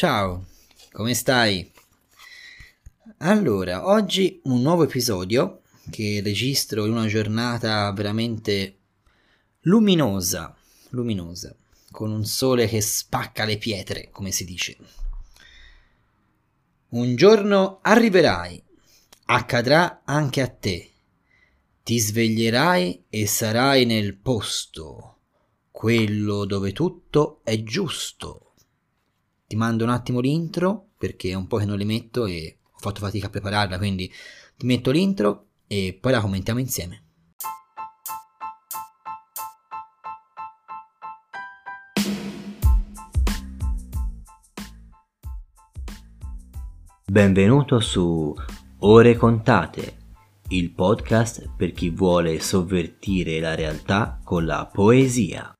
Ciao, come stai? Allora, oggi un nuovo episodio che registro in una giornata veramente luminosa, con un sole che spacca le pietre, come si dice. Un giorno arriverai, accadrà anche a te, ti sveglierai e sarai nel posto, quello dove tutto è giusto. Ti mando un attimo l'intro, perché è un po' che non le metto e ho fatto fatica a prepararla, quindi ti metto l'intro e poi la commentiamo insieme. Benvenuto su Ore Contate, il podcast per chi vuole sovvertire la realtà con la poesia.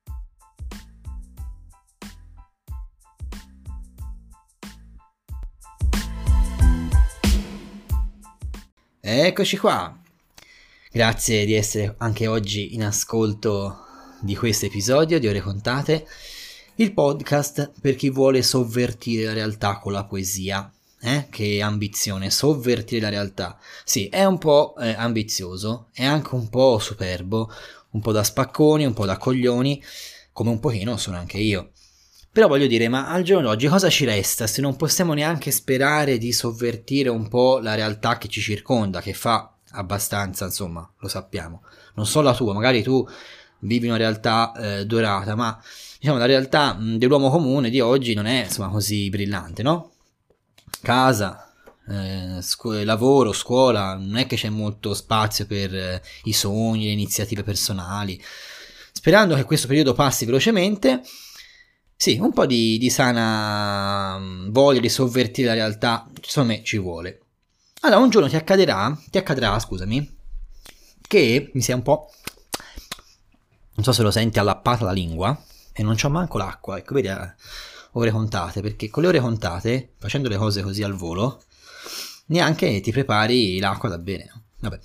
Eccoci qua, grazie di essere anche oggi in ascolto di questo episodio di Ore Contate, il podcast per chi vuole sovvertire la realtà con la poesia. Che ambizione, sovvertire la realtà, sì, è un po' ambizioso, è anche un po' superbo, un po' da spacconi, un po' da coglioni, come un pochino sono anche io. Però voglio dire, ma al giorno d'oggi cosa ci resta se non possiamo neanche sperare di sovvertire un po' la realtà che ci circonda, che fa abbastanza, insomma, lo sappiamo. Non so la tua, magari tu vivi una realtà dorata, ma diciamo la realtà dell'uomo comune di oggi non è, insomma, così brillante, no? Casa, lavoro, scuola, non è che c'è molto spazio per i sogni, le iniziative personali. Sperando che questo periodo passi velocemente, sì, un po' di sana voglia di sovvertire la realtà, secondo me ci vuole. Allora, un giorno ti accadrà, che mi sia un po'... Non so se lo senti allappata la lingua, e non c'ho manco l'acqua, ecco, vedi, ore contate, perché con le ore contate, facendo le cose così al volo, neanche ti prepari l'acqua da bene, vabbè.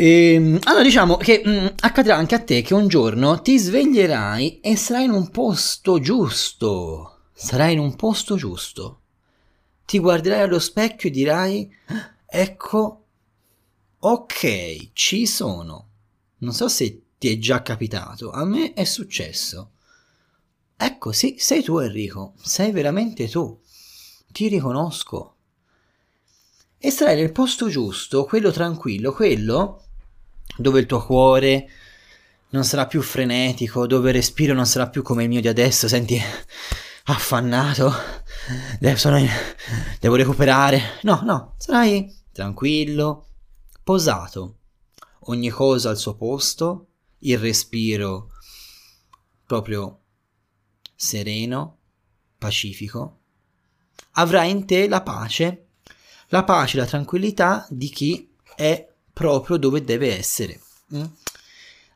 Allora diciamo che accadrà anche a te che un giorno ti sveglierai e sarai in un posto giusto, ti guarderai allo specchio e dirai, ecco, ok, ci sono, non so se ti è già capitato, a me è successo, ecco sì, sei tu Enrico, sei veramente tu, ti riconosco. E sarai nel posto giusto, quello tranquillo, quello dove il tuo cuore non sarà più frenetico, dove il respiro non sarà più come il mio di adesso, senti, affannato, devo recuperare, no, sarai tranquillo, posato, ogni cosa al suo posto, il respiro proprio sereno, pacifico, avrai in te la pace, la tranquillità di chi è proprio dove deve essere.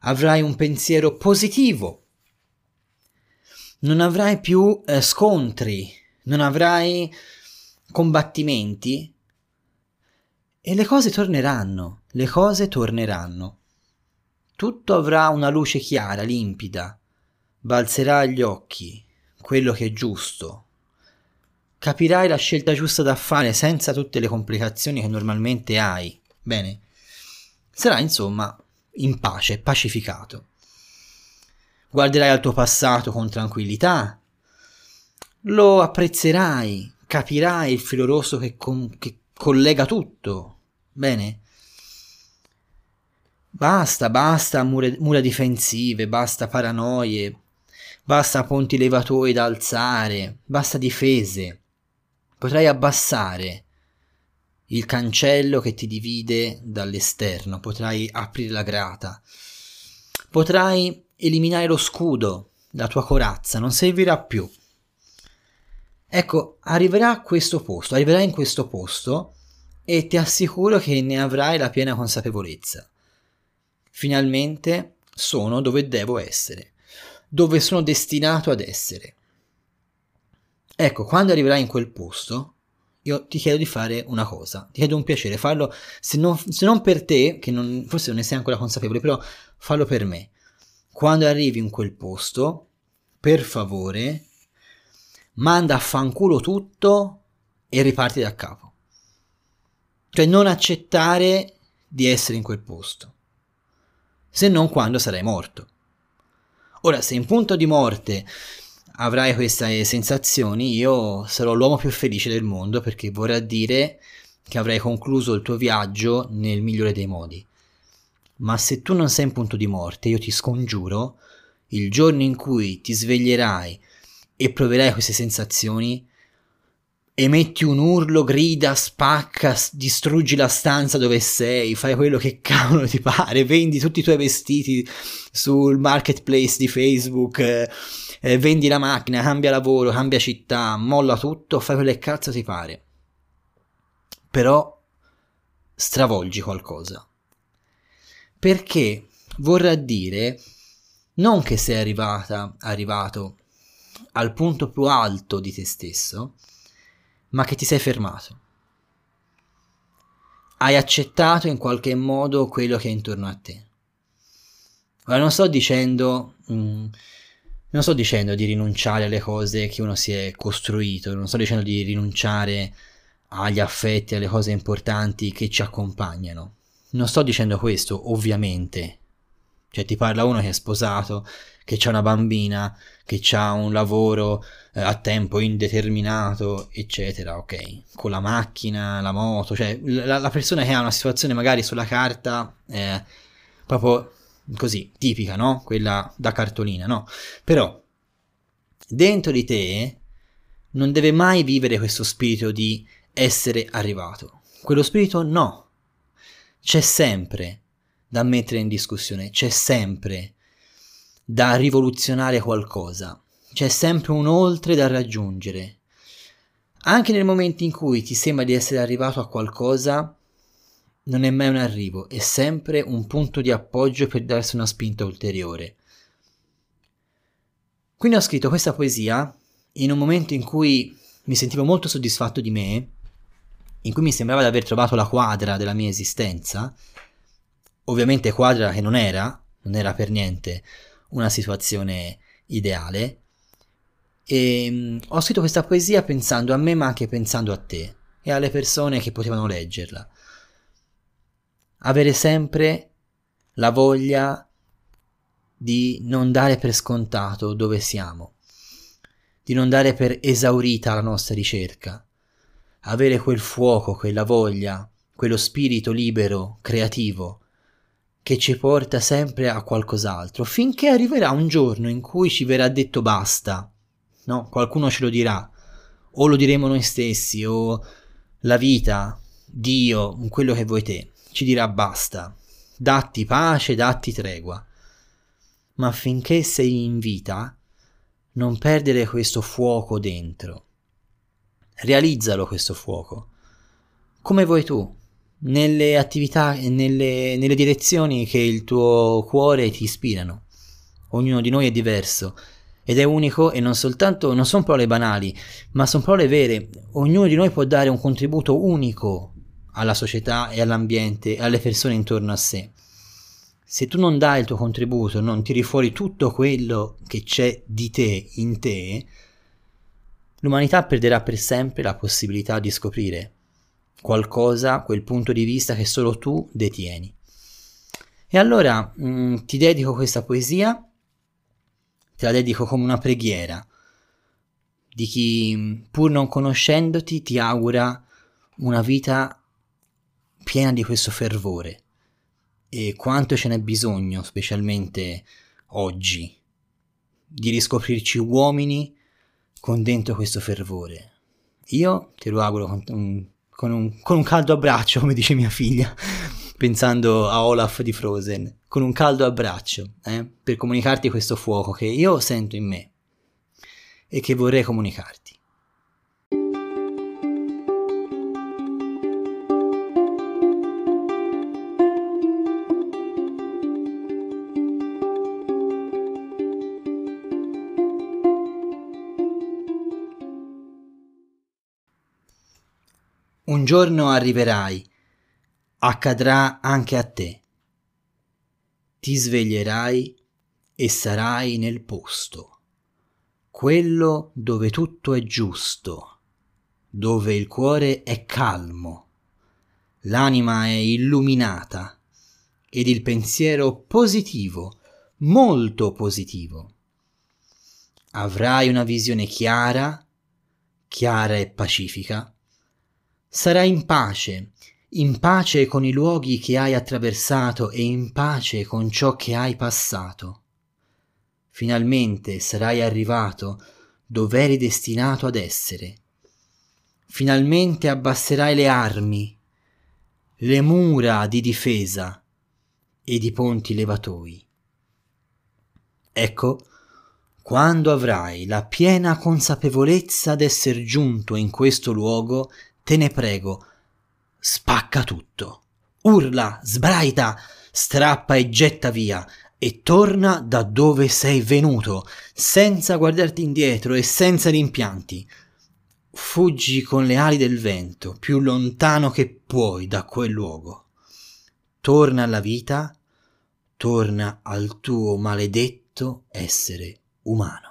Avrai un pensiero positivo, non avrai più scontri, non avrai combattimenti e le cose torneranno. Tutto avrà una luce chiara, limpida, balzerà agli occhi quello che è giusto. Capirai la scelta giusta da fare senza tutte le complicazioni che normalmente hai. Bene, sarai insomma in pace, pacificato. Guarderai al tuo passato con tranquillità, lo apprezzerai, capirai il filo rosso che collega tutto. Bene, basta mura difensive, basta paranoie, basta ponti levatoi da alzare, basta difese. Potrai abbassare il cancello che ti divide dall'esterno, potrai aprire la grata, potrai eliminare lo scudo, la tua corazza, non servirà più. Ecco, arriverai in questo posto e ti assicuro che ne avrai la piena consapevolezza. Finalmente sono dove devo essere, dove sono destinato ad essere. Ecco, quando arriverai in quel posto, io ti chiedo di fare una cosa, ti chiedo un piacere, fallo, se non per te, che forse non ne sei ancora consapevole, però fallo per me. Quando arrivi in quel posto, per favore, manda a fanculo tutto e riparti da capo. Cioè non accettare di essere in quel posto, se non quando sarai morto. Ora, se in punto di morte avrai queste sensazioni, io sarò l'uomo più felice del mondo, perché vorrà dire che avrai concluso il tuo viaggio nel migliore dei modi. Ma se tu non sei in punto di morte, io ti scongiuro, il giorno in cui ti sveglierai e proverai queste sensazioni, emetti un urlo, grida, spacca, distruggi la stanza dove sei, fai quello che cavolo ti pare, vendi tutti i tuoi vestiti sul marketplace di Facebook, vendi la macchina, cambia lavoro, cambia città, molla tutto, fai quello che cazzo ti pare, però stravolgi qualcosa, perché vorrà dire non che sei arrivato al punto più alto di te stesso, ma che ti sei fermato. Hai accettato in qualche modo quello che è intorno a te. Ora non sto dicendo di rinunciare alle cose che uno si è costruito, non sto dicendo di rinunciare agli affetti, alle cose importanti che ci accompagnano. Non sto dicendo questo, ovviamente. Cioè ti parla uno che è sposato, che c'ha una bambina, che c'ha un lavoro a tempo indeterminato, eccetera, ok? Con la macchina, la moto, cioè la persona che ha una situazione magari sulla carta proprio così, tipica, no? Quella da cartolina, no? Però dentro di te non deve mai vivere questo spirito di essere arrivato. Quello spirito no. C'è sempre da mettere in discussione, c'è sempre da rivoluzionare qualcosa, c'è sempre un oltre da raggiungere. Anche nel momento in cui ti sembra di essere arrivato a qualcosa, non è mai un arrivo, è sempre un punto di appoggio per darsi una spinta ulteriore. Quindi ho scritto questa poesia in un momento in cui mi sentivo molto soddisfatto di me, in cui mi sembrava di aver trovato la quadra della mia esistenza. Ovviamente quadra che non era per niente una situazione ideale, e ho scritto questa poesia pensando a me, ma anche pensando a te e alle persone che potevano leggerla. Avere sempre la voglia di non dare per scontato dove siamo, di non dare per esaurita la nostra ricerca, avere quel fuoco, quella voglia, quello spirito libero, creativo, che ci porta sempre a qualcos'altro, finché arriverà un giorno in cui ci verrà detto basta, no? Qualcuno ce lo dirà, o lo diremo noi stessi, o la vita, Dio, quello che vuoi te, ci dirà basta, datti pace, datti tregua. Ma finché sei in vita, non perdere questo fuoco dentro. Realizzalo questo fuoco, come vuoi tu, nelle attività e nelle direzioni che il tuo cuore ti ispirano. Ognuno di noi è diverso ed è unico, e non sono parole banali, ma sono parole vere. Ognuno di noi può dare un contributo unico alla società e all'ambiente e alle persone intorno a sé. Se tu non dai il tuo contributo, non tiri fuori tutto quello che c'è di te in te, l'umanità perderà per sempre la possibilità di scoprire qualcosa, quel punto di vista che solo tu detieni. E allora ti dedico questa poesia, te la dedico come una preghiera di chi, pur non conoscendoti, ti augura una vita piena di questo fervore, e quanto ce n'è bisogno, specialmente oggi, di riscoprirci uomini con dentro questo fervore. Io te lo auguro con un caldo abbraccio, come dice mia figlia, pensando a Olaf di Frozen, con un caldo abbraccio, per comunicarti questo fuoco che io sento in me e che vorrei comunicarti. Un giorno arriverai, accadrà anche a te. Ti sveglierai e sarai nel posto, quello dove tutto è giusto, dove il cuore è calmo, l'anima è illuminata ed il pensiero positivo, molto positivo. Avrai una visione chiara, chiara e pacifica. Sarai in pace con i luoghi che hai attraversato e in pace con ciò che hai passato. Finalmente sarai arrivato dove eri destinato ad essere. Finalmente abbasserai le armi, le mura di difesa ed i ponti levatoi. Ecco, quando avrai la piena consapevolezza d'esser giunto in questo luogo, te ne prego, spacca tutto, urla, sbraita, strappa e getta via, e torna da dove sei venuto, senza guardarti indietro e senza rimpianti. Fuggi con le ali del vento, più lontano che puoi da quel luogo. Torna alla vita, torna al tuo maledetto essere umano.